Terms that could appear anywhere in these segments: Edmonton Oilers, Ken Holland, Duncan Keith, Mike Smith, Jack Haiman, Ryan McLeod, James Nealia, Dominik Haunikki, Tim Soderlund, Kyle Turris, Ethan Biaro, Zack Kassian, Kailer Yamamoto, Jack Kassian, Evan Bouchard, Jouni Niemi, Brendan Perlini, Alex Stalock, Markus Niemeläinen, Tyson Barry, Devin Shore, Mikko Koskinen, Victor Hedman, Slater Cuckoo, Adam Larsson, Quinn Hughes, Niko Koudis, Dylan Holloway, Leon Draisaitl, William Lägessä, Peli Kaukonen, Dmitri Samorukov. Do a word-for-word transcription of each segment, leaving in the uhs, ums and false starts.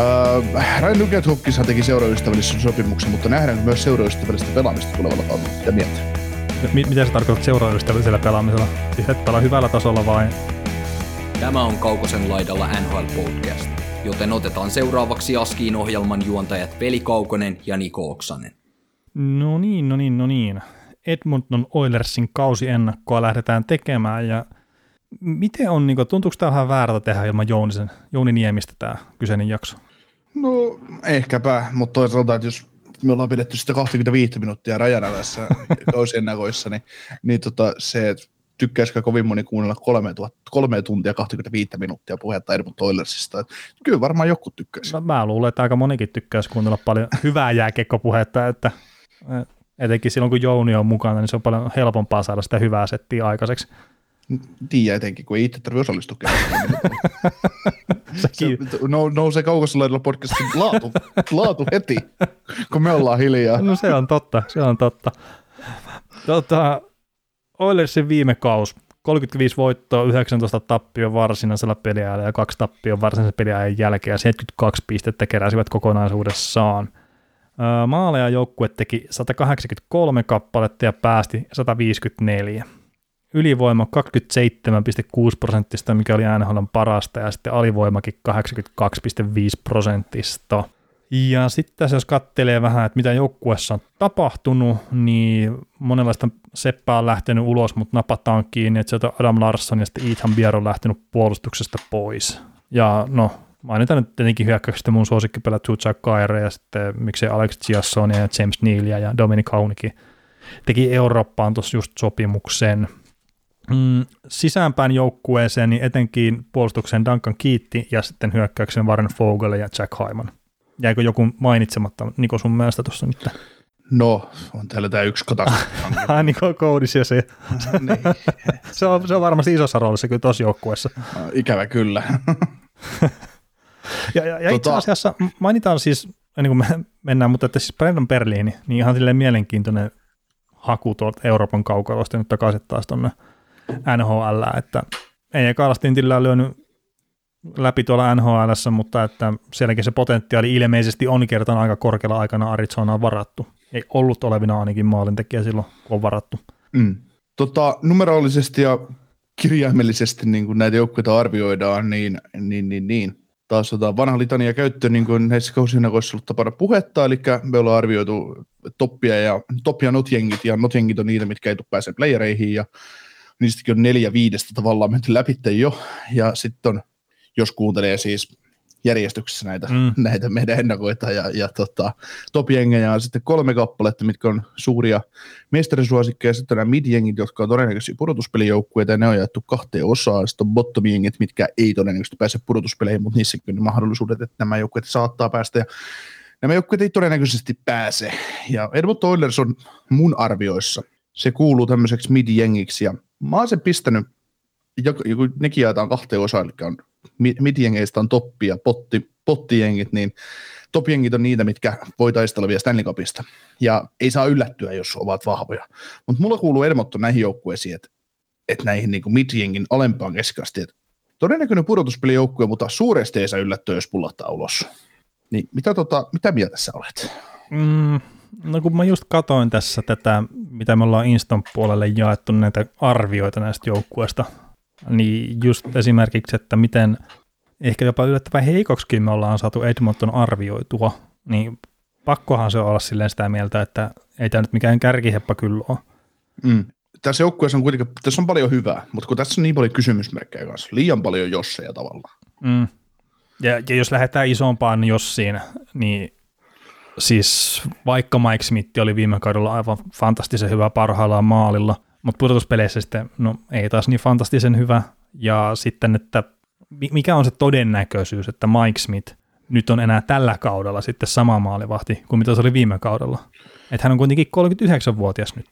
Öö, Ryan Nugent-Hopkins teki seuraystävällisen sopimuksen, mutta nähdään myös seuraystävällistä pelaamista tulevalla kaudella. Mitä mieltä? M- mitä sä tarkoitat seuraystävällisellä pelaamisella? Siis et pelaa hyvällä tasolla vai? Tämä on Kaukosen laidalla N H L-podcast, joten otetaan seuraavaksi Askiin ohjelman juontajat Peli Kaukonen ja Niko Oksanen. No niin, no niin, no niin. Edmonton Oilersin kausiennakkoa lähdetään tekemään ja miten on, tuntuuko tämä vähän väärältä tehdä ilman Jounisen, Jouni Niemistä tämä kyseinen jakso? No ehkäpä, mutta toisaalta, että jos me ollaan pidetty sitä kaksikymmentäviisi minuuttia rajana tässä kausiennakoissa, niin, niin tota, se, että tykkäisikö kovin moni kuunnella kolme, kolme tuntia kaksikymmentäviisi minuuttia puhetta Edmonton Oilersista. Kyllä varmaan joku tykkäisi. No, mä luulen, että aika monikin tykkäisi kuunnella paljon hyvää jääkiekkopuhetta, että etenkin silloin kun Jouni on mukana, niin se on paljon helpompaa saada sitä hyvää settiä aikaiseksi. Tiiä etenkin, kun ei itse tarvitse osallistua. No, no se Kaukosolaidalla podcastin laatu, laatu heti, kun me ollaan hiljaa. No se on totta, se on totta. Tota, Oilersin viime kaus, kolmekymmentäviisi voittoa, yhdeksäntoista tappio varsinaisella peliajalla ja kaksi tappio varsinaisen peliajan jälkeen ja seitsemänkymmentäkaksi pistettä keräsivät kokonaisuudessaan. Maaleja joukkue teki sata kahdeksankymmentäkolme kappaletta ja päästi sata viisikymmentäneljä. Ylivoima kaksikymmentäseitsemän pilkku kuusi prosenttista, mikä oli N H L:n parasta, ja sitten alivoimakin kahdeksankymmentäkaksi pilkku viisi prosentista. Ja sitten jos katselee vähän, että mitä joukkueessa on tapahtunut, niin monenlaista seppää on lähtenyt ulos, mutta napataan kiinni, että sieltä Adam Larsson ja sitten Ethan Biaro on lähtenyt puolustuksesta pois. Ja no, mainitaan nyt tietenkin hyökkäyksistä mun suosikkipelä Tuukka Kaira, ja sitten miksei Alex Chiasson ja James Nealia ja Dominik Haunikki teki Eurooppaan tuossa just sopimuksen. Mm, sisäänpäin joukkueeseen, niin etenkin puolustukseen Duncan Keith ja sitten hyökkäyksen Warren Foegele ja Jack Haiman. Jäikö joku mainitsematta, Niko, sun mielestä tuossa nyt? No, on täällä tämä yksi kota. Niko Koudis ja se. Niin. se, on, se on varmasti isossa roolissa kyllä tuossa joukkueessa. Ikävä kyllä. ja ja, ja tota... itse asiassa mainitaan siis, ennen kuin me mennään, mutta että siis Brendan Perlini, niin ihan silleen mielenkiintoinen haku tuolta Euroopan kaukalosta nyt takaisin taas tuonne N H L, että ei ekalla stintillä lyönyt läpi tuolla N H L:ssä, mutta että sielläkin se potentiaali ilmeisesti on kertaan aika korkealla aikana Arizonaan varattu. Ei ollut olevina ainakin maalintekijä silloin, kun on varattu. Mm. Tota, numeraalisesti ja kirjaimellisesti niin kun näitä joukkueita arvioidaan, niin, niin, niin, niin. Taas otetaan vanha litania käyttöön, niin kuin näissä kausiennakoissa ollut tapana puhetta, eli me ollaan arvioitu toppia ja, top ja notjengit, ja notjengit on niitä, mitkä ei tule pääse playereihin, ja niistäkin on neljä viidestä tavallaan menty läpitte jo, ja sitten on, jos kuuntelee siis järjestyksessä näitä, mm. näitä meidän ennakoita ja, ja tota, top-jengejä on sitten kolme kappaletta, mitkä on suuria mestarisuosikkeja, sitten nämä mid-jengit, jotka on todennäköisiä pudotuspelijoukkueita, ja ne on jaettu kahteen osaan, sitten on bottom-jengit, mitkä ei todennäköisesti pääse pudotuspeleihin, mutta niissäkin on ne mahdollisuudet, että nämä joukkueet saattaa päästä, ja nämä joukkueet ei todennäköisesti pääse, ja Edmonton Oilers on mun arvioissa, se kuuluu tämmöiseksi mid-jengiksi, ja mä oon sen pistänyt, ja kun nekin jaetaan kahteen osaan, eli on mid-jengeistä on toppi ja potti, pottijengit, niin top-jengit on niitä, mitkä voi taistella vielä Stanley Cupista. Ja ei saa yllättyä, jos ovat vahvoja. Mutta mulla kuuluu Edmonton näihin joukkueisiin, että et näihin niinku mid-jengin alempaan keskikasti, että todennäköinen pudotuspelijoukkue, mutta suuresti ei saa yllättyä, jos pullahtaa ulos. Niin mitä, tota, mitä mieltä sä olet? Mm. No kun mä just katoin tässä tätä, mitä me ollaan Instan puolelle jaettu näitä arvioita näistä joukkueista, niin just esimerkiksi, että miten ehkä jopa yllättävän heikoksikin me ollaan saatu Edmonton arvioitua, niin pakkohan se olla silleen sitä mieltä, että ei tämä nyt mikään kärkiheppa kyllä ole. Mm. Tässä joukkueessa on kuitenkin, tässä on paljon hyvää, mutta kun tässä on niin paljon kysymysmerkkejä kanssa, liian paljon josseja tavallaan. Mm. Ja, ja jos lähdetään isompaan jossiin, niin siis vaikka Mike Smith oli viime kaudella aivan fantastisen hyvä parhaillaan maalilla, mutta pudotuspeleissä sitten no, ei taas niin fantastisen hyvä. Ja sitten, että mikä on se todennäköisyys, että Mike Smith nyt on enää tällä kaudella sitten sama maalivahti kuin mitä se oli viime kaudella. Että hän on kuitenkin kolmekymmentäyhdeksänvuotias nyt.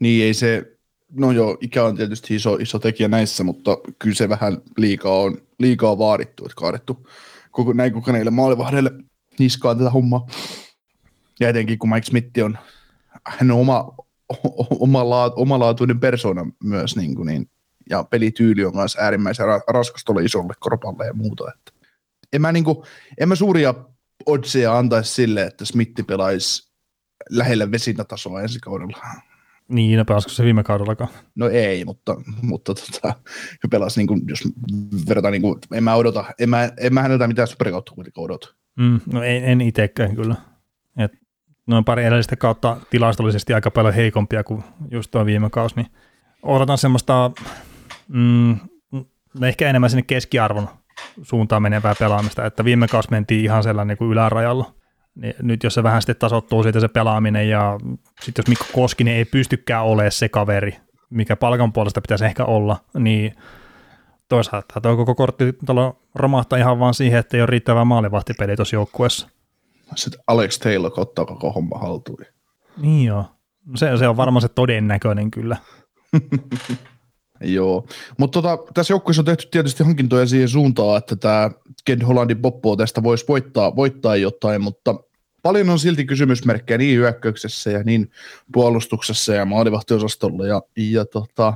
Niin ei se, no joo, ikä on tietysti iso, iso tekijä näissä, mutta kyllä se vähän liikaa on, liikaa vaadittu, että kaadettu koko, näin kokeneille maalivahdeille niskaan tätä hommaa. Ja etenkin kun Mike Smith on, hän on oma, oma laat, omalaatuinen persona myös, niin kuin niin, ja pelityyli on myös äärimmäisen raskas tuolle isolle korpalle ja muuta. Että. En, mä niin kuin, en mä suuria oddseja antaisi sille, että Smith pelaisi lähellä vesinätasoa ensi kaudella. Niin, no pelasiko se viime kaudellakaan? No ei, mutta, mutta tota, pelasi, niin kuin, jos verrataan, niin kuin, en mä odota, en mä, en mä häneltä mitään superkautta kuitenkaan odota. Mm, no en, en itsekään kyllä. Et noin pari edellistä kautta tilastollisesti aika paljon heikompia kuin just tuo viime kausi, niin odotan semmoista mm, ehkä enemmän sinne keskiarvon suuntaan menevää pelaamista, että viime kausi mentiin ihan sellainen kuin ylärajalla. Nyt jos se vähän sitten tasoittuu siitä se pelaaminen ja sitten jos Mikko Koskinen ei pystykään olemaan se kaveri, mikä palkan puolesta pitäisi ehkä olla, niin toisaalta tuo koko korttitalo romahtaa ihan vaan siihen, että ei ole riittävää maalivahtipeliä tuossa joukkueessa. Sitten Alex Stalock ottaa koko homma haltuun. Niin joo. Se, se on varmaan se todennäköinen kyllä. Joo. Mutta tota, tässä joukkueessa on tehty tietysti hankintoja siihen suuntaan, että tämä Ken Hollandin poppo tästä voisi voittaa, voittaa jotain, mutta paljon on silti kysymysmerkkejä niin hyökkäyksessä ja niin puolustuksessa ja maalivahtiosastolla. Ja, ja tota,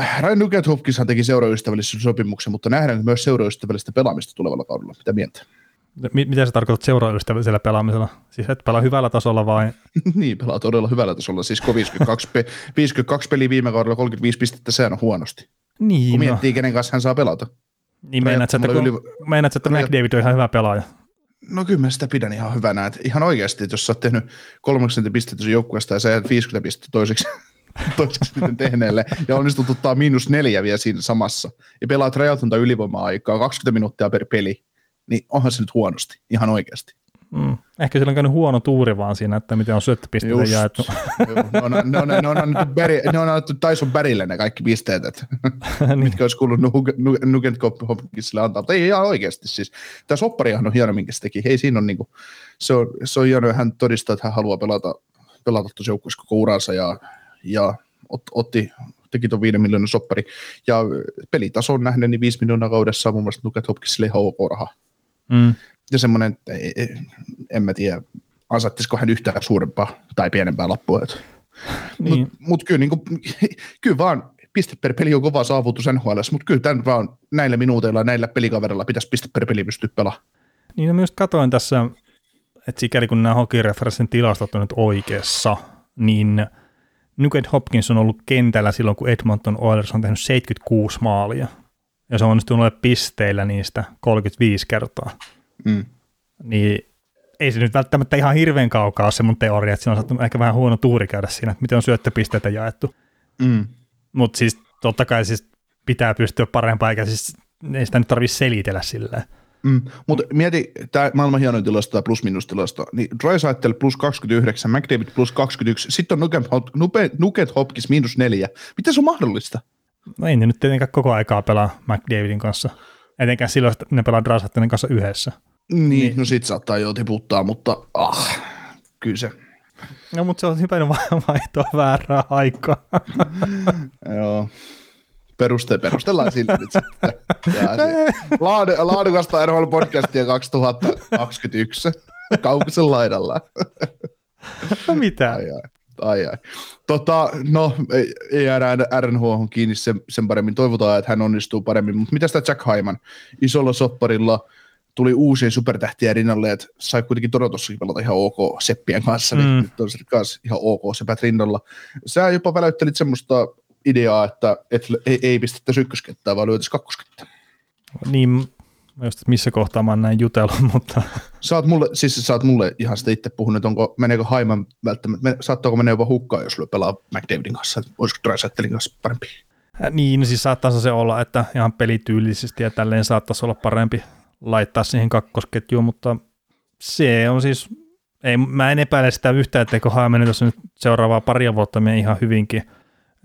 äh, Ryan Nugent-Hopkinshan teki seuraystävällisen sopimuksen, mutta nähdään myös seuraystävällistä pelaamista tulevalla kaudella. Mitä mieltä? Mitä sä tarkoitat seuraystävällisellä pelaamisella? Siis et pelaa hyvällä tasolla vai? Niin, pelaa todella hyvällä tasolla. Siis kun viisikymmentäkaksi, pe- viisikymmentäkaksi peliä viime kaudella kolmekymmentäviisi pistettä, sehän on huonosti. Niin, kun miettii, no, kenen kanssa hän saa pelata. Niin meinaatko, että, yli... että McDavid on ihan hyvä pelaaja? No kyllä mä sitä pidän ihan hyvänä. Että ihan oikeasti, että jos sä oot tehnyt kolmekymmentä pistettä joukkueesta ja sä jäät viisikymmentä pistettä toiseksi, toiseksi sitten tehneelle ja onnistut ottaa miinus neljä vielä siinä samassa ja pelaat rajoitonta ylivoima-aikaa kaksikymmentä minuuttia per peli, niin onhan se nyt huonosti, ihan oikeasti. Mm. Ehkä sillä on käynyt huono tuuri vaan siinä, että miten on syöttöpisteitä jaettu. Ne on annettu Tyson Barrylle ne kaikki pisteet, että, niin, mitkä olisi kuullut Nugent-Hopkinsille antaa. Mutta ei ihan oikeasti siis. Tämä sopparihan on hieno, minkä se teki. Ei, siinä on niinku, se on, se on hieno, ja hän todistaa, että hän haluaa pelata, pelata tuossa joukkueessa koko uransa ja, ja ot, otti... teki tuon viiden miljoonan soppari, ja pelitason nähden niin viisi miljoonaa kaudessa on mun mielestä Nugent-Hopkinsille ihan ok rahaa. Mm. Ja semmoinen, en mä tiedä, ansaittaisiko hän yhtään suurempaa tai pienempää lappua. Niin. Mutta mut kyllä, niinku, kyllä vaan piste per peli on kova saavutus N H L:ssä, mutta kyllä tämän vaan näillä minuuteilla ja näillä pelikaverilla pitäisi piste per peli pystyä pelaamaan. Niin, no, mä just katoin tässä, että sikäli kun nämä Hockey-referenssin tilastot on nyt oikeassa, niin Nugent-Hopkins on ollut kentällä silloin, kun Edmonton Oilers on tehnyt seitsemänkymmentäkuusi maalia. Ja se on onnistunut olemaan pisteillä niistä kolmekymmentäviisi kertaa. Mm. Niin ei se nyt välttämättä ihan hirveän kaukaa ole se mun teoria, että siinä on saattanut ehkä vähän huono tuuri käydä siinä, että miten on syöttöpisteitä jaettu. Mm. Mutta siis totta kai siis pitää pystyä parempaan, eikä siis ei sitä nyt tarvitse selitellä silleen. Mm. Mutta mieti, tämä maailman hienoin tilasto tai plus-minus-tilasto, niin Draisaitl plus kaksikymmentäyhdeksän, McDavid plus kaksikymmentäyksi, sitten on Nugent-Hopkins miinus neljä. Miten se on mahdollista? No ei ne nyt tietenkään koko aikaa pelaa McDavidin kanssa. Etenkään silloin, että ne pelaa Draisaitelin kanssa yhdessä. Niin, niin, no sit saattaa jo tiputtaa, mutta ah, kyllä se. No mutta se on hypänyt vaihtoa väärää aikaa. Joo. Peruste, perustellaan sille nyt sitten. Laadukasta N H L-podcastia kaksituhattakaksikymmentäyksi Kaukosen laidalla. No mitä? Ai ai. ai, ai. Tota, no, ei, ei R N H on kiinni sen, sen paremmin. Toivotaan, että hän onnistuu paremmin. Mutta mitä sitä Jack Haiman? Isolla sopparilla tuli uusia supertähtiä rinnalle, että sai kuitenkin Torotossakin pelata ihan ok seppien kanssa. Mm. Niin nyt on se kanssa ihan ok sepät rinnalla. Sä jopa väläyttelit semmoista ideaa, että et, ei, ei pistettäisi ykköskenttää, vaan lyötäisi kakkoskenttää. Niin, just missä kohtaa mä oon näin jutellut, mutta... Sä oot mulle, siis sä oot mulle ihan sitä itse puhunut, että onko, meneekö Haiman välttämättä, men, saattaako mennä jopa hukkaan, jos pelaa McDavidin kanssa, että olisiko Draisaitelin kanssa parempi? Ja niin, siis saattaisi se olla, että ihan pelityylisesti ja tälleen saattaisi olla parempi laittaa siihen kakkosketjuun, mutta se on siis, ei, mä en epäile sitä yhtään, etteikö Haiman nyt seuraavaa paria vuotta mene ihan hyvinkin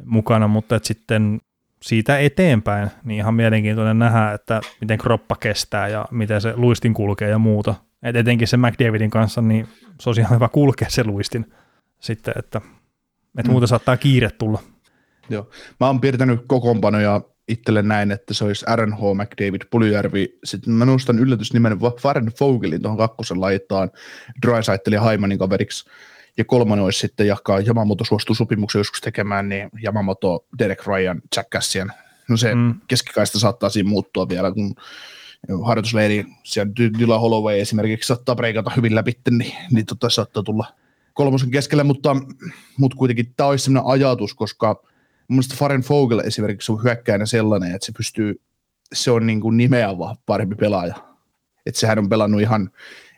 mukana, mutta sitten siitä eteenpäin, niin ihan mielenkiintoinen nähdä, että miten kroppa kestää ja miten se luistin kulkee ja muuta. Et etenkin se McDavidin kanssa, niin se olisi ihan hyvä kulkea se luistin sitten, että, että mm. muuten saattaa kiire tulla. Joo. Mä oon piirtänyt kokoonpanoja itselle näin, että se olisi R N H, McDavid, Puljujärvi. Sitten mä nostan yllätysnimen Warren Foegelin tuohon kakkosen laittaan, Draisaitl ja Haimanin kaveriksi. Ja kolmannen olisi sitten, joka Yamamoto suostuu sopimuksen joskus tekemään, niin Yamamoto, Derek Ryan, Jack Kassian. No se mm. keskikaista saattaa siinä muuttua vielä, kun harjoitusleiri, siellä Dylan Holloway esimerkiksi saattaa breikata hyvin läpi, niin, niin tota saattaa tulla kolmosen keskelle, mutta, mutta kuitenkin tämä olisi sellainen ajatus, koska mun mielestä Warren Foegele esimerkiksi on hyökkäänä sellainen, että se pystyy, se on niin kuin nimeä vaan parempi pelaaja. Että sehän on pelannut ihan,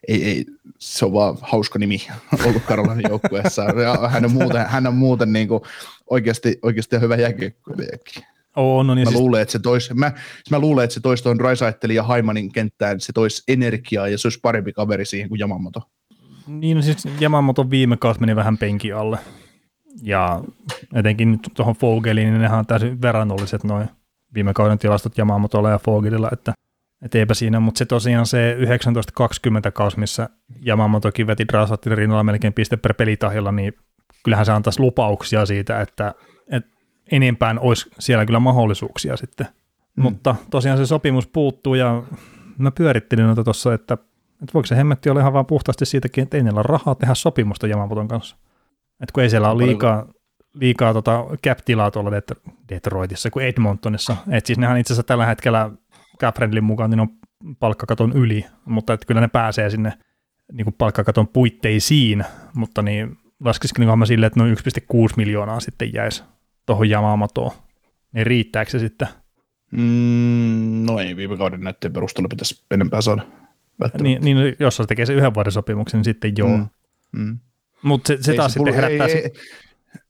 ei, ei, se on vaan hauska nimi ollut Karolainen joukkueessa. Hän on muuten, hän on muuten niin kuin oikeasti, oikeasti hyvä jääkiekkoilijakin. Oh, no niin, mä, siis... luulen, että se tois, mä, mä luulen, että se toisi tuohon Draisaitlin ja Haimanin kenttään, se toisi energiaa ja se olisi parempi kaveri siihen kuin Yamamoto. Niin, no siis Yamamoton viime kautta meni vähän penkin alle. Ja etenkin nyt tuohon Foegeliin, niin nehän on täysin verrannolliset nuo viime kauden tilastot Yamamotolla ja Foegelilla, että et eipä siinä, mutta se tosiaan se yhdeksäntoista kaksikymmentä kaus, missä Yamamotokin veti Draisaitlin rinnalla melkein piste per pelitahjalla, niin kyllähän se antaisi lupauksia siitä, että et enempään olisi siellä kyllä mahdollisuuksia sitten. Mm. Mutta tosiaan se sopimus puuttuu ja mä pyörittelin noita tuossa, että, että voiko se hemmetti olla ihan vaan puhtaasti siitäkin, että ei niillä ole rahaa tehdä sopimusta Yamamoton kanssa. Että kun ei siellä ole liikaa, liikaa tota cap-tilaa tuolla Detroitissa kuin Edmontonissa. Että siis nehän itse asiassa tällä hetkellä cap-friendlin mukaan niin on palkkakaton yli, mutta että kyllä ne pääsee sinne niin kuin palkkakaton puitteisiin, mutta niin laskisikohan mä silleen, että noin yksi pilkku kuusi miljoonaa sitten jäisi tuohon Yamamotoon. Niin riittääkö se sitten? Mm, no ei, viime kauden näytteen perusteella pitäisi enempää saada. Niin, niin jos se tekee se yhden vuoden sopimuksen, niin sitten joo. Mm, mm. Mutta se, se taas se sitten pul- herättää... Ei, ei,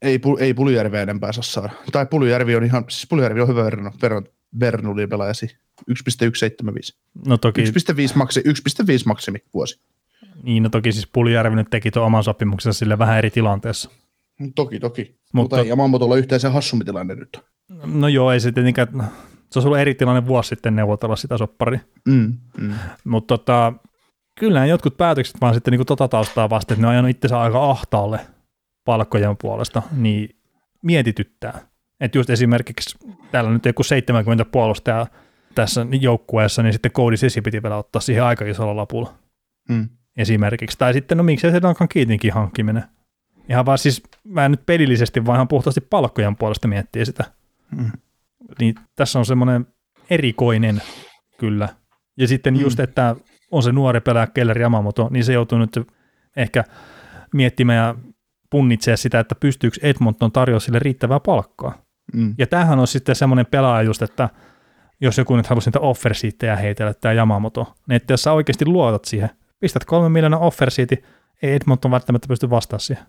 ei, ei Puljujärveä enempää saa saada. Tai Puljujärvi on ihan... Siis Puljujärvi on hyvä verran, verran, verran pelaajasi. yksi pilkku yksi seitsemän viisi. No toki... yksi pilkku viisi maksimi vuosi. Niin, no toki siis Puljujärvi nyt teki tuon oman sopimuksensa sille vähän eri tilanteessa. No, toki, toki. Mutta ei Yamamotolla yhtään se hassumitilanne nyt. No joo, ei se tietenkään... Se olisi ollut eri tilanne vuosi sitten neuvotella sitä sopparia. Mm, mm. Mutta tota... Kyllä jotkut päätökset vaan sitten niin kuin tota taustaa vasten, että ne on ajanut itsensä aika ahtaalle palkkojen puolesta, niin mietityttää. Että just esimerkiksi täällä nyt joku seitsemänkymmentä puolustajaa tässä joukkueessa, niin sitten Koudis esi piti vielä ottaa siihen aika isolla lapulla mm. esimerkiksi. Tai sitten, no miksei se Duncan Keithinkin hankkiminen. Ihan vaan siis, mä en nyt pelillisesti, vaan ihan puhtaasti palkkojen puolesta miettii sitä. Mm. Niin tässä on semmoinen erikoinen kyllä. Ja sitten mm. just, että on se nuori pelaaja Kailer Yamamoto, niin se joutuu nyt ehkä miettimään ja punnitsemaan sitä, että pystyykö Edmonton tarjoamaan sille riittävää palkkaa. Mm. Ja tämähän on sitten semmoinen pelaaja just, että jos joku nyt haluaisi niitä offersiittejä heitellä, tämä Yamamoto, niin että jos sä oikeasti luotat siihen, pistät kolme miljoonaa offersiiti, ei Edmonton välttämättä pysty vastaamaan siihen.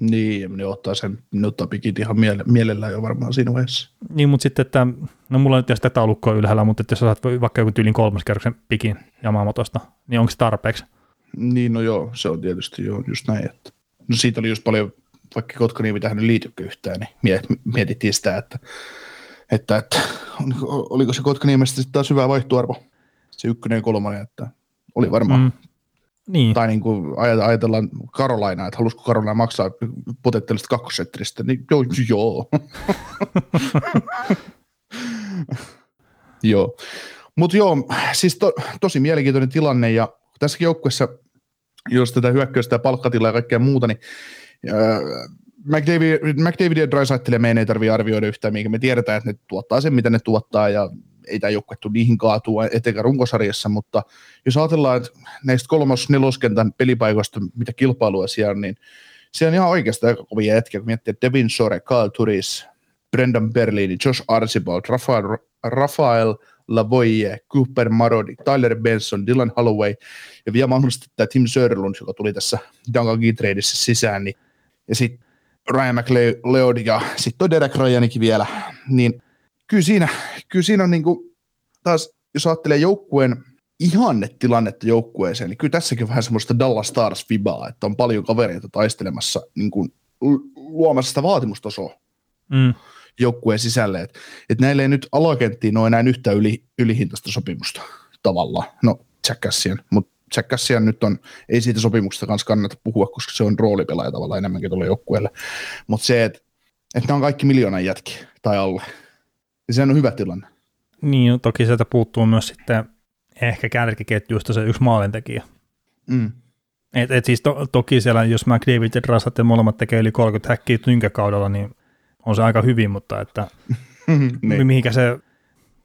Niin, ne ottaa sen, ne ottaa pikit ihan miele- mielellään jo varmaan siinä vaiheessa. Niin, mutta sitten, että, no mulla on nyt tästä taulukkoa ylhäällä, mutta jos saat vaikka joku tyylin kolmaskerroksen pikin Yamamotosta, niin onko se tarpeeksi? Niin, no joo, se on tietysti joo, just näin. Että. No siitä oli just paljon, vaikka Kotkaniemi tähän ei liitykö yhtään, niin mietittiin sitä, että, että, että oliko se Kotkaniemistä taas hyvä vaihtoarvo, se ykkönen ja kolmannen, että oli varmaan... Mm. Niin. Tai niin kuin ajatellaan Karolainaa, että halusiko Karolaina maksaa potentiaalista kakkosetteristä, niin joo. Joo. joo. Mutta joo, siis to, tosi mielenkiintoinen tilanne, ja tässäkin joukkueessa, jos tätä hyökkäystä ja palkkatilaa ja kaikkea muuta, niin öö, McDavid, McDavid ja Draisaitl meidän ei tarvitse arvioida yhtään, mikä me tiedetään, että ne tuottaa sen, mitä ne tuottaa, ja ei tämä joukkue tule niihin kaatua, etenkään runkosarjassa, mutta jos ajatellaan, että näistä kolmas neloskentän pelipaikoista, mitä kilpailua siellä on, niin siellä on ihan oikeastaan aika kovia jätkiä, kun miettii, että Devin Shore, Kyle Turris, Brendan Perlini, Josh Archibald, Rafael, Rafael Lavoie, Cooper Marodi, Tyler Benson, Dylan Holloway ja vielä mahdollisesti tämä Tim Söderlund, joka tuli tässä Duncan Keith-tradessa sisään, niin, ja sitten Ryan McLeod ja sitten Derek Ryanikin vielä, niin Kyllä siinä, kyllä siinä on niin kuin, taas jos ajattelee joukkueen ihannetilannetta joukkueeseen, niin kyllä tässäkin vähän semmoista Dallas Stars-vibaa, että on paljon kavereita taistelemassa niin kuin luomassa sitä vaatimustasoa. Mm. joukkueen sisälle. Että et näille ei nyt alakenttiin ole enää yhtä yli, ylihintaista sopimusta tavallaan. No, Zack Kassian, mutta Zack Kassian nyt on, ei siitä sopimuksesta kanssa kannata puhua, koska se on roolipelaaja tavallaan enemmänkin tuolla joukkueelle. Mutta se, että et nämä on kaikki miljoonan jätki tai alle. Ja sehän on hyvä tilanne. Niin, toki sieltä puuttuu myös sitten ehkä kärkiketjuista se yksi maalintekijä. Mm. Et, et siis to, toki siellä, jos mä McDavid ja Draisaitl molemmat tekee yli kolmekymmentä häkkiä tynkäkaudella, niin on se aika hyvin, mutta että niin. Mihinkä se,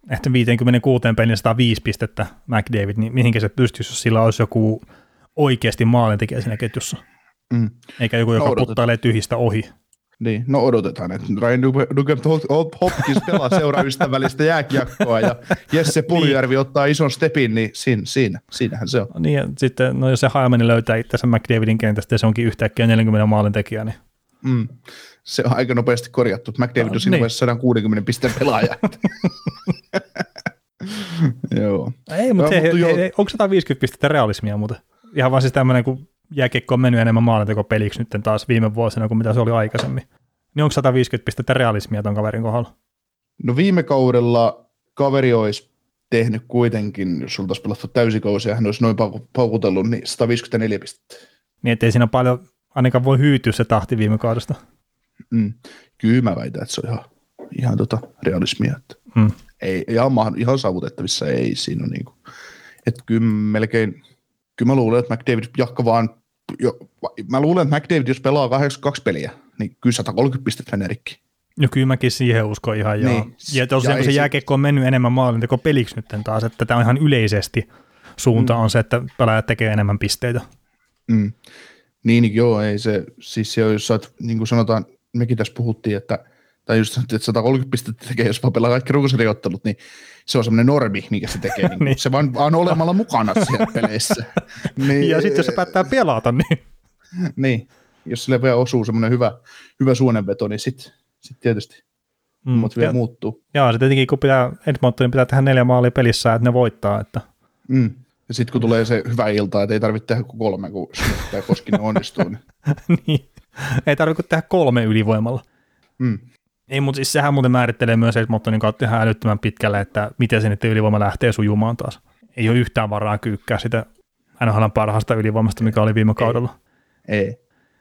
että viisikymmentäkuusi pelin sataviisi pistettä McDavid, niin mihinkä se pystyisi, jos sillä olisi joku oikeasti maalintekijä siinä ketjussa, mm. eikä joku, joka puttailee tyhjistä ohi. Niin, no odotetaan, että Ryan Nugent-Hopkins pelaa seuraaystävällistä jääkiekkoa ja Jesse Puljujarvi niin. ottaa ison stepin, niin siinä, siinä, siinähän se on. No niin, sitten, no jos se Haiman löytää itsensä McDavidin kentästä ja se onkin yhtäkkiä neljäkymmentä maalintekijä, niin... Mm. Se on aika nopeasti korjattu, että McDavid on siinä vaiheessa sata kuusikymmentä pisteen pelaaja. Joo. Ei, mutta hei, hei, hei, onko sata viisikymmentä pistettä realismia muuten? Ihan vaan siis tämmöinen, kun... jääkiekko on mennyt enemmän maalintekopeliksi nyt taas viime vuosina kuin mitä se oli aikaisemmin. Niin onko sata viisikymmentä pistettä realismia ton kaverin kohdalla? No viime kaudella kaveri olisi tehnyt kuitenkin, jos sulta olisi pelattu täysikausia, hän olisi noin paukutellut, niin sata viisikymmentäneljä pistettä. Niin ettei siinä paljon ainakaan voi hyytyä se tahti viime kaudesta. Mm. Kyllä mä väitän, että se on ihan, ihan tota realismia. Mm. Ei, ihan, ihan saavutettavissa ei siinä ole. Niinku. Että kyllä melkein... Kyllä mä luulen, että McDavid jakka vaan, jo, mä luulen, että McDavid jos pelaa kahdeksankymmentäkaksi peliä, niin kyllä sata kolmekymmentä pistettä menee rikki. No kyllä mäkin siihen uskon ihan joo. Niin. Ja tosiaan ja se jääkiekko on mennyt enemmän maalinteko peliksi nyt taas, että tämä on ihan yleisesti suunta mm. on se, että pelaajat tekee enemmän pisteitä. Mm. Niin joo, ei se, siis se on, jos saat, niin kuin sanotaan, mekin tässä puhuttiin, että tai just, että sata kolmekymmentä pistettä tekee, jos vaan pelaa kaikki runkosarjaottelut, niin se on semmoinen normi, mikä se tekee. Niin niin. Se vaan on olemalla mukana siellä peleissä. Niin, ja sitten jos se päättää pelata, niin... niin, jos sille vielä osuu semmoinen hyvä, hyvä suonenveto, niin sitten sit tietysti mm, mut vielä ja, muuttuu. Joo, se tietenkin, kun pitää Edmontonin pitää tehdä neljä maalia pelissä, että ne voittaa. Että... Mm. Ja sitten kun tulee se hyvä ilta, että ei tarvitse tehdä kuin kolme, kun tämä Koskinen onnistuu. Niin... niin, ei tarvitse tehdä kolme ylivoimalla. Mm. Ei, mutta siis sehän muuten määrittelee myös Edmontonin kautta ihan älyttömän pitkälle, että miten se niiden ylivoima lähtee sujumaan taas. Ei ole yhtään varaa kyykkää sitä N H L:n parhaasta ylivoimasta, mikä oli viime kaudella. Ei. Ei.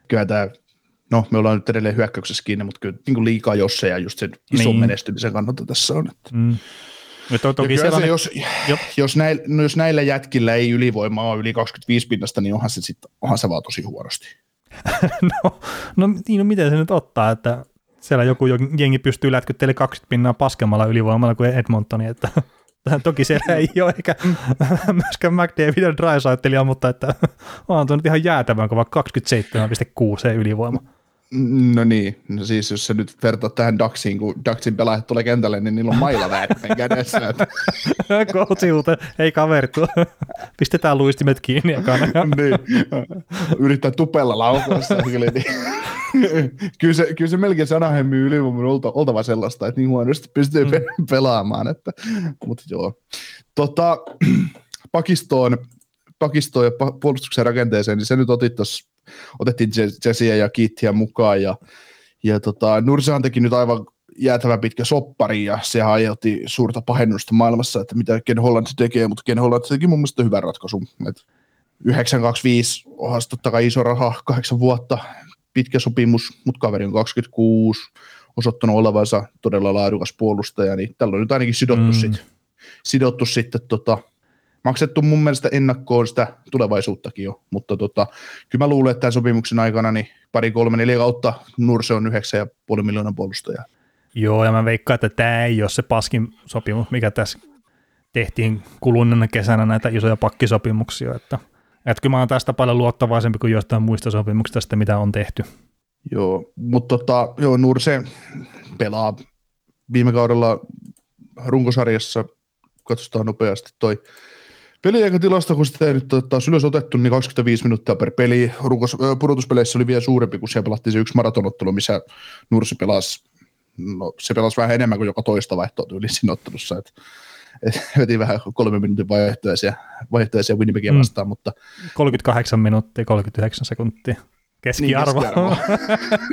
Kyllä tämä, no me ollaan nyt edelleen hyökkäyksessä kiinni, mutta kyllä niin kuin liikaa josseja just sen ison niin. menestymisen kannalta tässä on. Että. Mm. Ja toki ja sellainen... se, jos, jos, näillä, no jos näillä jätkillä ei ylivoimaa ole yli kaksikymmentäviisi pinnasta, niin onhan se, sit, onhan se vaan tosi huonosti. no, no, niin, no miten se nyt ottaa, että... Siellä joku jengi pystyy lätkyttelemään kaksikymmentä pinnaa paskemmalla ylivoimalla kuin Edmontoni, että toki siellä ei ole eikä myöskään McDavid ja Draisaitlilla, mutta että on tuo nyt ihan jäätävän kova kaksikymmentäseitsemän pilkku kuusi ylivoima. No niin, no siis jos se nyt vertaa tähän Ducksiin, kun Ducksin pelaajat tulee kentälle, niin niillä on maila väärin kädessä. Koutsiuuteen, ei kavertu, pistetään luistimet kiinni ja niin. Yrittää tupella laukaista. Kyllä se, kyllä se melkein sanahemmin ylivoiman olta, oltava sellaista, että niin huonosti pystyy mm. pelaamaan. Että, mutta joo. Tota, pakistoon, pakistoon ja puolustuksen rakenteeseen, niin se nyt otit tossa, otettiin Jesseä ja Keithia mukaan. Ja, ja tota, Nursehan teki nyt aivan jäätävän pitkä soppari, ja sehän aiheutti suurta pahennusta maailmassa, että mitä Ken Holland tekee, mutta Ken Holland teki mun mielestä hyvän ratkaisun. Et yhdeksän kaksikymmentäviisi onhan totta kai iso raha, kahdeksan vuotta. Pitkä sopimus, mutta kaveri on kaksikymmentäkuusi, osoittanut olevansa todella laadukas puolustaja, niin tällä on nyt ainakin sidottu mm. sitten, sidottu sitten tota, maksettu mun mielestä ennakkoon sitä tulevaisuuttakin jo, mutta tota, kyllä mä luulen, että tämän sopimuksen aikana niin pari, kolme, neljä kautta Nurse on yhdeksän pilkku viisi miljoonan puolustaja. Joo, ja mä veikkaan, että tämä ei ole se paskin sopimus, mikä tässä tehtiin kulunneena kesänä näitä isoja pakkisopimuksia, että Että kyllä mä oon tästä paljon luottavaisempi kuin jostain muista sopimuksista sitä, mitä on tehty. Joo, mutta tota, joo, Nurse pelaa viime kaudella runkosarjassa, katsotaan nopeasti toi peliaikatilasto, kun sitä ei nyt taas ylös otettu, niin kaksikymmentäviisi minuuttia per peli. Runkos, pudotuspeleissä oli vielä suurempi, kun siellä pelattiin se yksi maratonottelu, missä Nurse pelasi, no se pelasi vähän enemmän kuin joka toista vaihtoa tyyliin siinä ottelussa, että vetin vähän kolme minuutin vaihtoehtoisia Winnipegia vastaan, mm. mutta... kolmekymmentäkahdeksan minuuttia, kolmekymmentäyhdeksän sekuntia. Keskiarvo.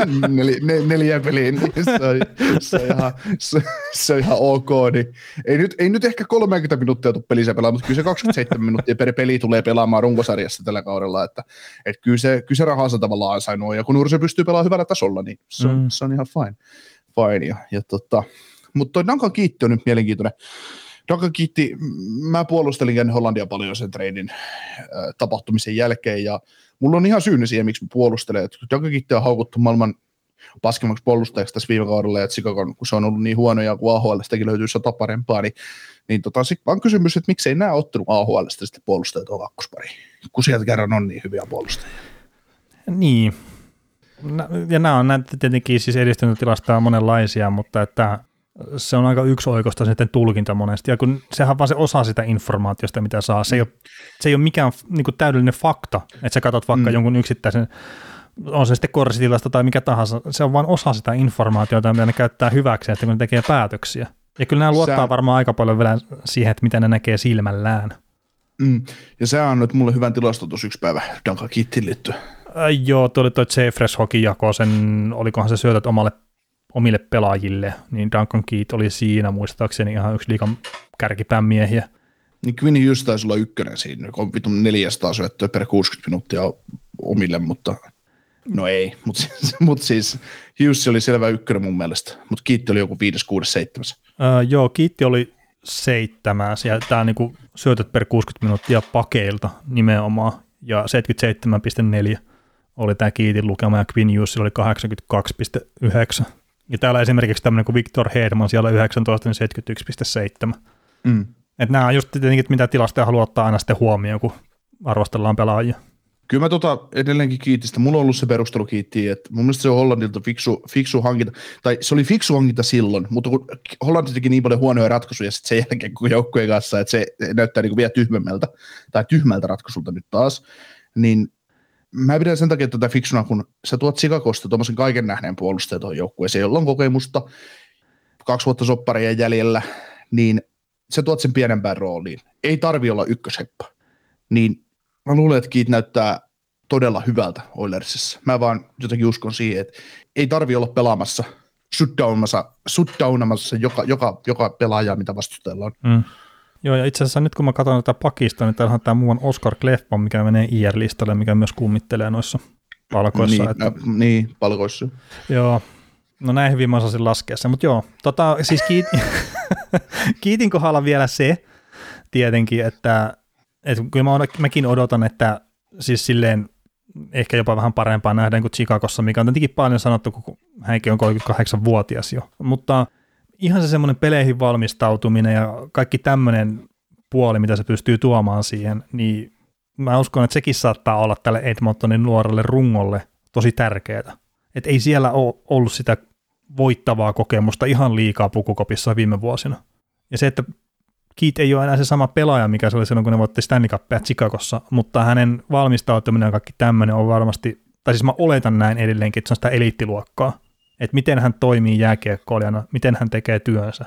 Niin, Nel, ne, neljä peliä, niin se on, se on, ihan, se, se on ihan ok. Niin. Ei, nyt, ei nyt ehkä kolmekymmentä minuuttia tule pelissä pelaamaan, mutta kyllä se kaksikymmentäseitsemän minuuttia per peli tulee pelaamaan runkosarjassa tällä kaudella. Että, et kyllä, se, kyllä se rahansa tavallaan ansainoo, ja kun Nurse pystyy pelaamaan hyvällä tasolla, niin se, mm. se on ihan fine. fine ja, ja tota, mutta toi Duncan Keith on nyt mielenkiintoinen. Duncan Keith, mä puolustelin Ken Hollandia paljon sen treidin äh, tapahtumisen jälkeen, ja mulla on ihan syynä siihen, miksi mä puolustelen. Duncan Keith on haukuttu maailman paskimmaksi puolustajaksi tässä viime kaudella, ja Chicagon, kun se on ollut niin huono, ja kun A H L:stäkin löytyy sata parempaa, niin, niin tota, sitten vaan kysymys, että miksei nämä ottanut A H L:stä sitten puolustajat on kakkospari, kun sieltä kerran on niin hyviä puolustajia. Niin, ja nämä on näitä tietenkin siis edistynyt tilastaa monenlaisia, mutta että se on aika yksioikoista sitten tulkinta monesti, ja kun sehän vaan se osa sitä informaatiosta, mitä saa. Se ei ole, se ei ole mikään niin kuin täydellinen fakta, että sä katsot vaikka mm. jonkun yksittäisen, on se sitten korsitilasta tai mikä tahansa, se on vaan osa sitä informaatiota, mitä ne käyttää hyväkseen, kun ne tekee päätöksiä. Ja kyllä nämä luottaa sä... varmaan aika paljon vielä siihen, että mitä ne näkee silmällään. Mm. Ja sä annoit mulle hyvän tilastotus yksi päivä Duncan Keithin liittyen. Äh, joo, tuo oli toi Jeffress Hockey jako sen, olikohan se syötät omalle omille pelaajille, niin Duncan Keith oli siinä muistaakseni ihan yksi liikan kärkipään miehiä. Niin Quinn Hughes taisi olla ykkönen siinä, kun on vittu neljäsataa syöttöä per kuusikymmentä minuuttia omille, mutta no ei, mutta siis, mut siis Hughes oli selvä ykkönen mun mielestä, mutta Keith oli joku viides, kuudes, seitsemäs. Öö, joo, Keith oli seitsemäs, ja tämä niinku syötöt per kuusikymmentä minuuttia pakeilta nimenomaan, ja seitsemänkymmentäseitsemän pilkku neljä oli tämä Keithin lukema, ja Quinn Hughes oli kahdeksankymmentäkaksi pilkku yhdeksän. Ja täällä esimerkiksi tämmöinen kuin Victor Hedman, siellä yhdeksäntoista, niin seitsemänkymmentäyksi pilkku seitsemän. Mm. Että nämä on just tietenkin, mitä tilastoja haluaa ottaa aina sitten huomioon, kun arvostellaan pelaajia. Kyllä mä tota edelleenkin kiitistä. Mulla on ollut se perustelu kiittiä, että mun mielestä se on Hollandilta fiksu, fiksu hankinta. Tai se oli fiksu hankinta silloin, mutta kun Hollanti teki niin paljon huonoja ratkaisuja sitten sen jälkeen koko joukkueen kanssa, että se näyttää niin kuin vielä tyhmemmältä tai tyhmältä ratkaisulta nyt taas, niin mä pidän sen takia tätä fiksuna, kun sä tuot Chicagosta tuommoisen kaiken nähneen puolustajan tuohon joukkueeseen, jolla on kokemusta kaksi vuotta sopparia jäljellä, niin sä tuot sen pienempään rooliin. Ei tarvi olla ykkösheppa. Niin mä luulen, että Keith näyttää todella hyvältä Oilersissa. Mä vaan jotenkin uskon siihen, että ei tarvi olla pelaamassa, shutdownamassa joka, joka, joka pelaaja, mitä vastustajalla on. Mm. Joo, ja itse asiassa nyt kun mä katson tätä pakista, niin täällä on tämä muuan Oscar Kleffman, mikä menee I R-listalle, mikä myös kummittelee noissa palkoissa. Niin, että... no, niin palkoissa. Joo, no näin hyvin mä osasin laskea sen, mutta joo, tota, siis kiit... Keithin kohdalla vielä se tietenkin, että, että kyllä mä, mäkin odotan, että siis silleen ehkä jopa vähän parempaa nähdään kuin Chicagossa, mikä on tietenkin paljon sanottu, kun hänkin on kolmekymmentäkahdeksanvuotias jo, mutta... Ihan se semmoinen peleihin valmistautuminen ja kaikki tämmöinen puoli, mitä se pystyy tuomaan siihen, niin mä uskon, että sekin saattaa olla tälle Edmontonin nuorelle rungolle tosi tärkeää. Että ei siellä ole ollut sitä voittavaa kokemusta ihan liikaa pukukopissa viime vuosina. Ja se, että Keith ei ole enää se sama pelaaja, mikä se oli silloin, kun ne voitti Stanley Cupia Chicagossa, mutta hänen valmistautuminen ja kaikki tämmöinen on varmasti, tai siis mä oletan näin edelleenkin, että se on sitä eliittiluokkaa. Että miten hän toimii jääkiekkoilijana, miten hän tekee työnsä.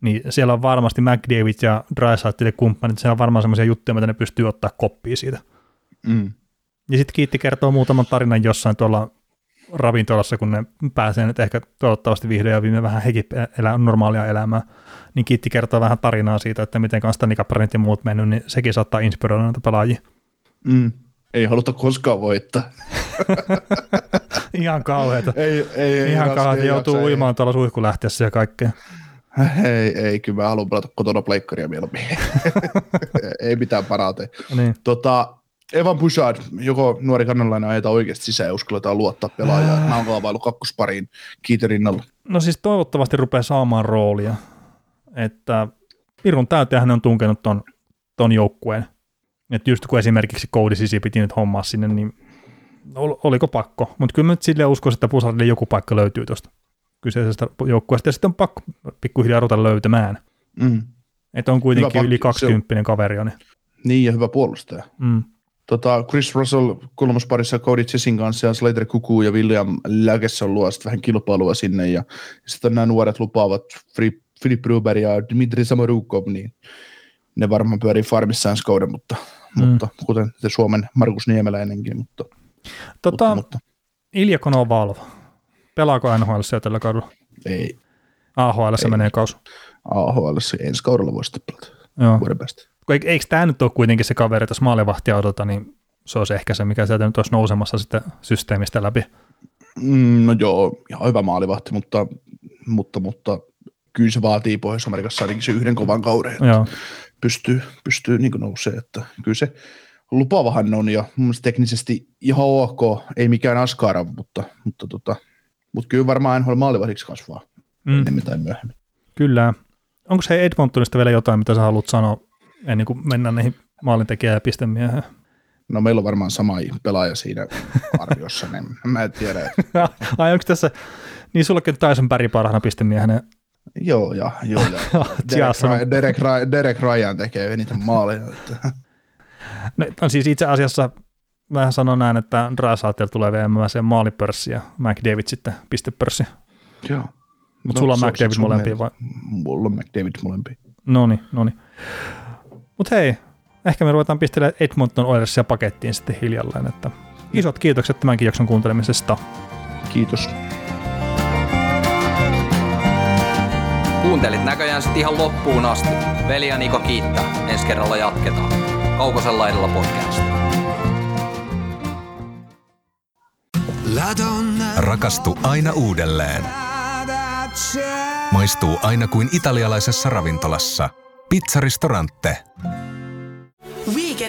Niin siellä on varmasti McDavid ja Draisaitl ja kumppanit, siellä on varmaan semmoisia juttuja, mitä ne pystyy ottaa koppia siitä. Mm. Ja sitten Keith kertoo muutaman tarinan jossain tuolla ravintolassa, kun ne pääsee nyt ehkä toivottavasti vihdoin ja viime vähän hekin elää normaalia elämää, niin Keith kertoo vähän tarinaa siitä, että miten kanssa Stanley Cupit ja muut mennyt, niin sekin saattaa inspiroida näitä pelaajia. Mm. Ei haluta koskaan voittaa. Ihan kauheeta. Ei, ei, Ihan kauheeta. Joutuu jaksa, uimaan ei. Tuolla suihkulähteessä ja kaikkea. Ei, ei. Kyllä mä haluan pelata kotona pleikkaria mieluummin. Ei mitään paraa tee. Niin. Tota, Evan Bouchard, joko nuori kannanlainen ajetaan oikeasti sisään ja uskalletaan luottaa pelaajaa. Mä oon kaavailut kakkospariin Keithin rinnalla. No siis toivottavasti rupeaa saamaan roolia. Että Pirun täyteen hän on tunkenut ton, ton joukkueen. Että just kun esimerkiksi Koudisisi piti nyt hommaa sinne, niin oliko pakko. Mutta kyllä mä nyt silleen uskoisin, että Bouchardille joku paikka löytyy tuosta kyseisestä joukkueesta, ja sitten on pakko pikkuhiljaa ruveta löytämään. Mm. Että on kuitenkin yli kaksikymppinen kaveri. Niin. niin, ja hyvä puolustaja. Mm. Tota, Chris Russell kolmosparissa Koudicin kanssa, ja Slater Cuckoo ja William Lägessä on luo vähän kilpailua sinne, ja sitten nämä nuoret lupaavat Filip Rubber ja Dmitri Samorukov, niin ne varmaan pyörii farmissaan skouden, mutta... Mm. Mutta kuten Suomen Markus Niemeläinenkin, mutta Tota, mutta, mutta. Ilja Konovalov, pelaako N H L:ssä tällä kaudella? Ei. A H L:ssä menee kausi? A H L:ssä ensi kaudella voisi pelata vuoden päästä. Eikö, eikö tämä nyt ole kuitenkin se kaveri, jos maalivahtia odota, niin se olisi ehkä se, mikä sieltä nyt olisi nousemassa sitä systeemistä läpi? No joo, ihan hyvä maalivahti, mutta, mutta, mutta kyllä se vaatii Pohjois-Amerikassa ainakin se yhden kovan kauden, että pystyy, pystyy niin kuin nousemaan, että kyllä se lupaavahan on ja mun mielestä teknisesti ihan ok, ei mikään askara, mutta, mutta, tota, mutta kyllä varmaan N H L maalivahdiksi kasvaa mm. enemmän tai myöhemmin. Kyllä. Onko se Edmontonista vielä jotain, mitä sä haluat sanoa ennen kuin mennään niihin maalintekijään ja pistemiehään? No meillä on varmaan sama pelaaja siinä arviossa, niin mä en tiedä. Ai onko tässä, niin sullekin Tyson Barry parhaana pistemiehenä? Joo, ja, joo, ja. Derek, Ryan, Derek, Ryan, Derek Ryan tekee eniten maaleja. No siis itse asiassa vähän sanon näin, että Draisaitl tulee veemään sen maalipörssi ja McDavid sitten pistepörssi. Joo. Mutta no, sulla on McDavid molempia vai? Mulla on McDavid molempia. Noniin, noniin. Mutta hei. Ehkä me ruvetaan pistelemään Edmonton Oilersia pakettiin sitten hiljalleen. Että isot kiitokset tämänkin jakson kuuntelemisesta. Kiitos. Kuuntelit näköjään sitten ihan loppuun asti. Veli ja Niko kiittää. Ensi kerralla jatketaan. Kaukosella laidalla podcast. Rakastu aina uudelleen. Maistuu aina kuin italialaisessa ravintolassa. Pizzaristorante.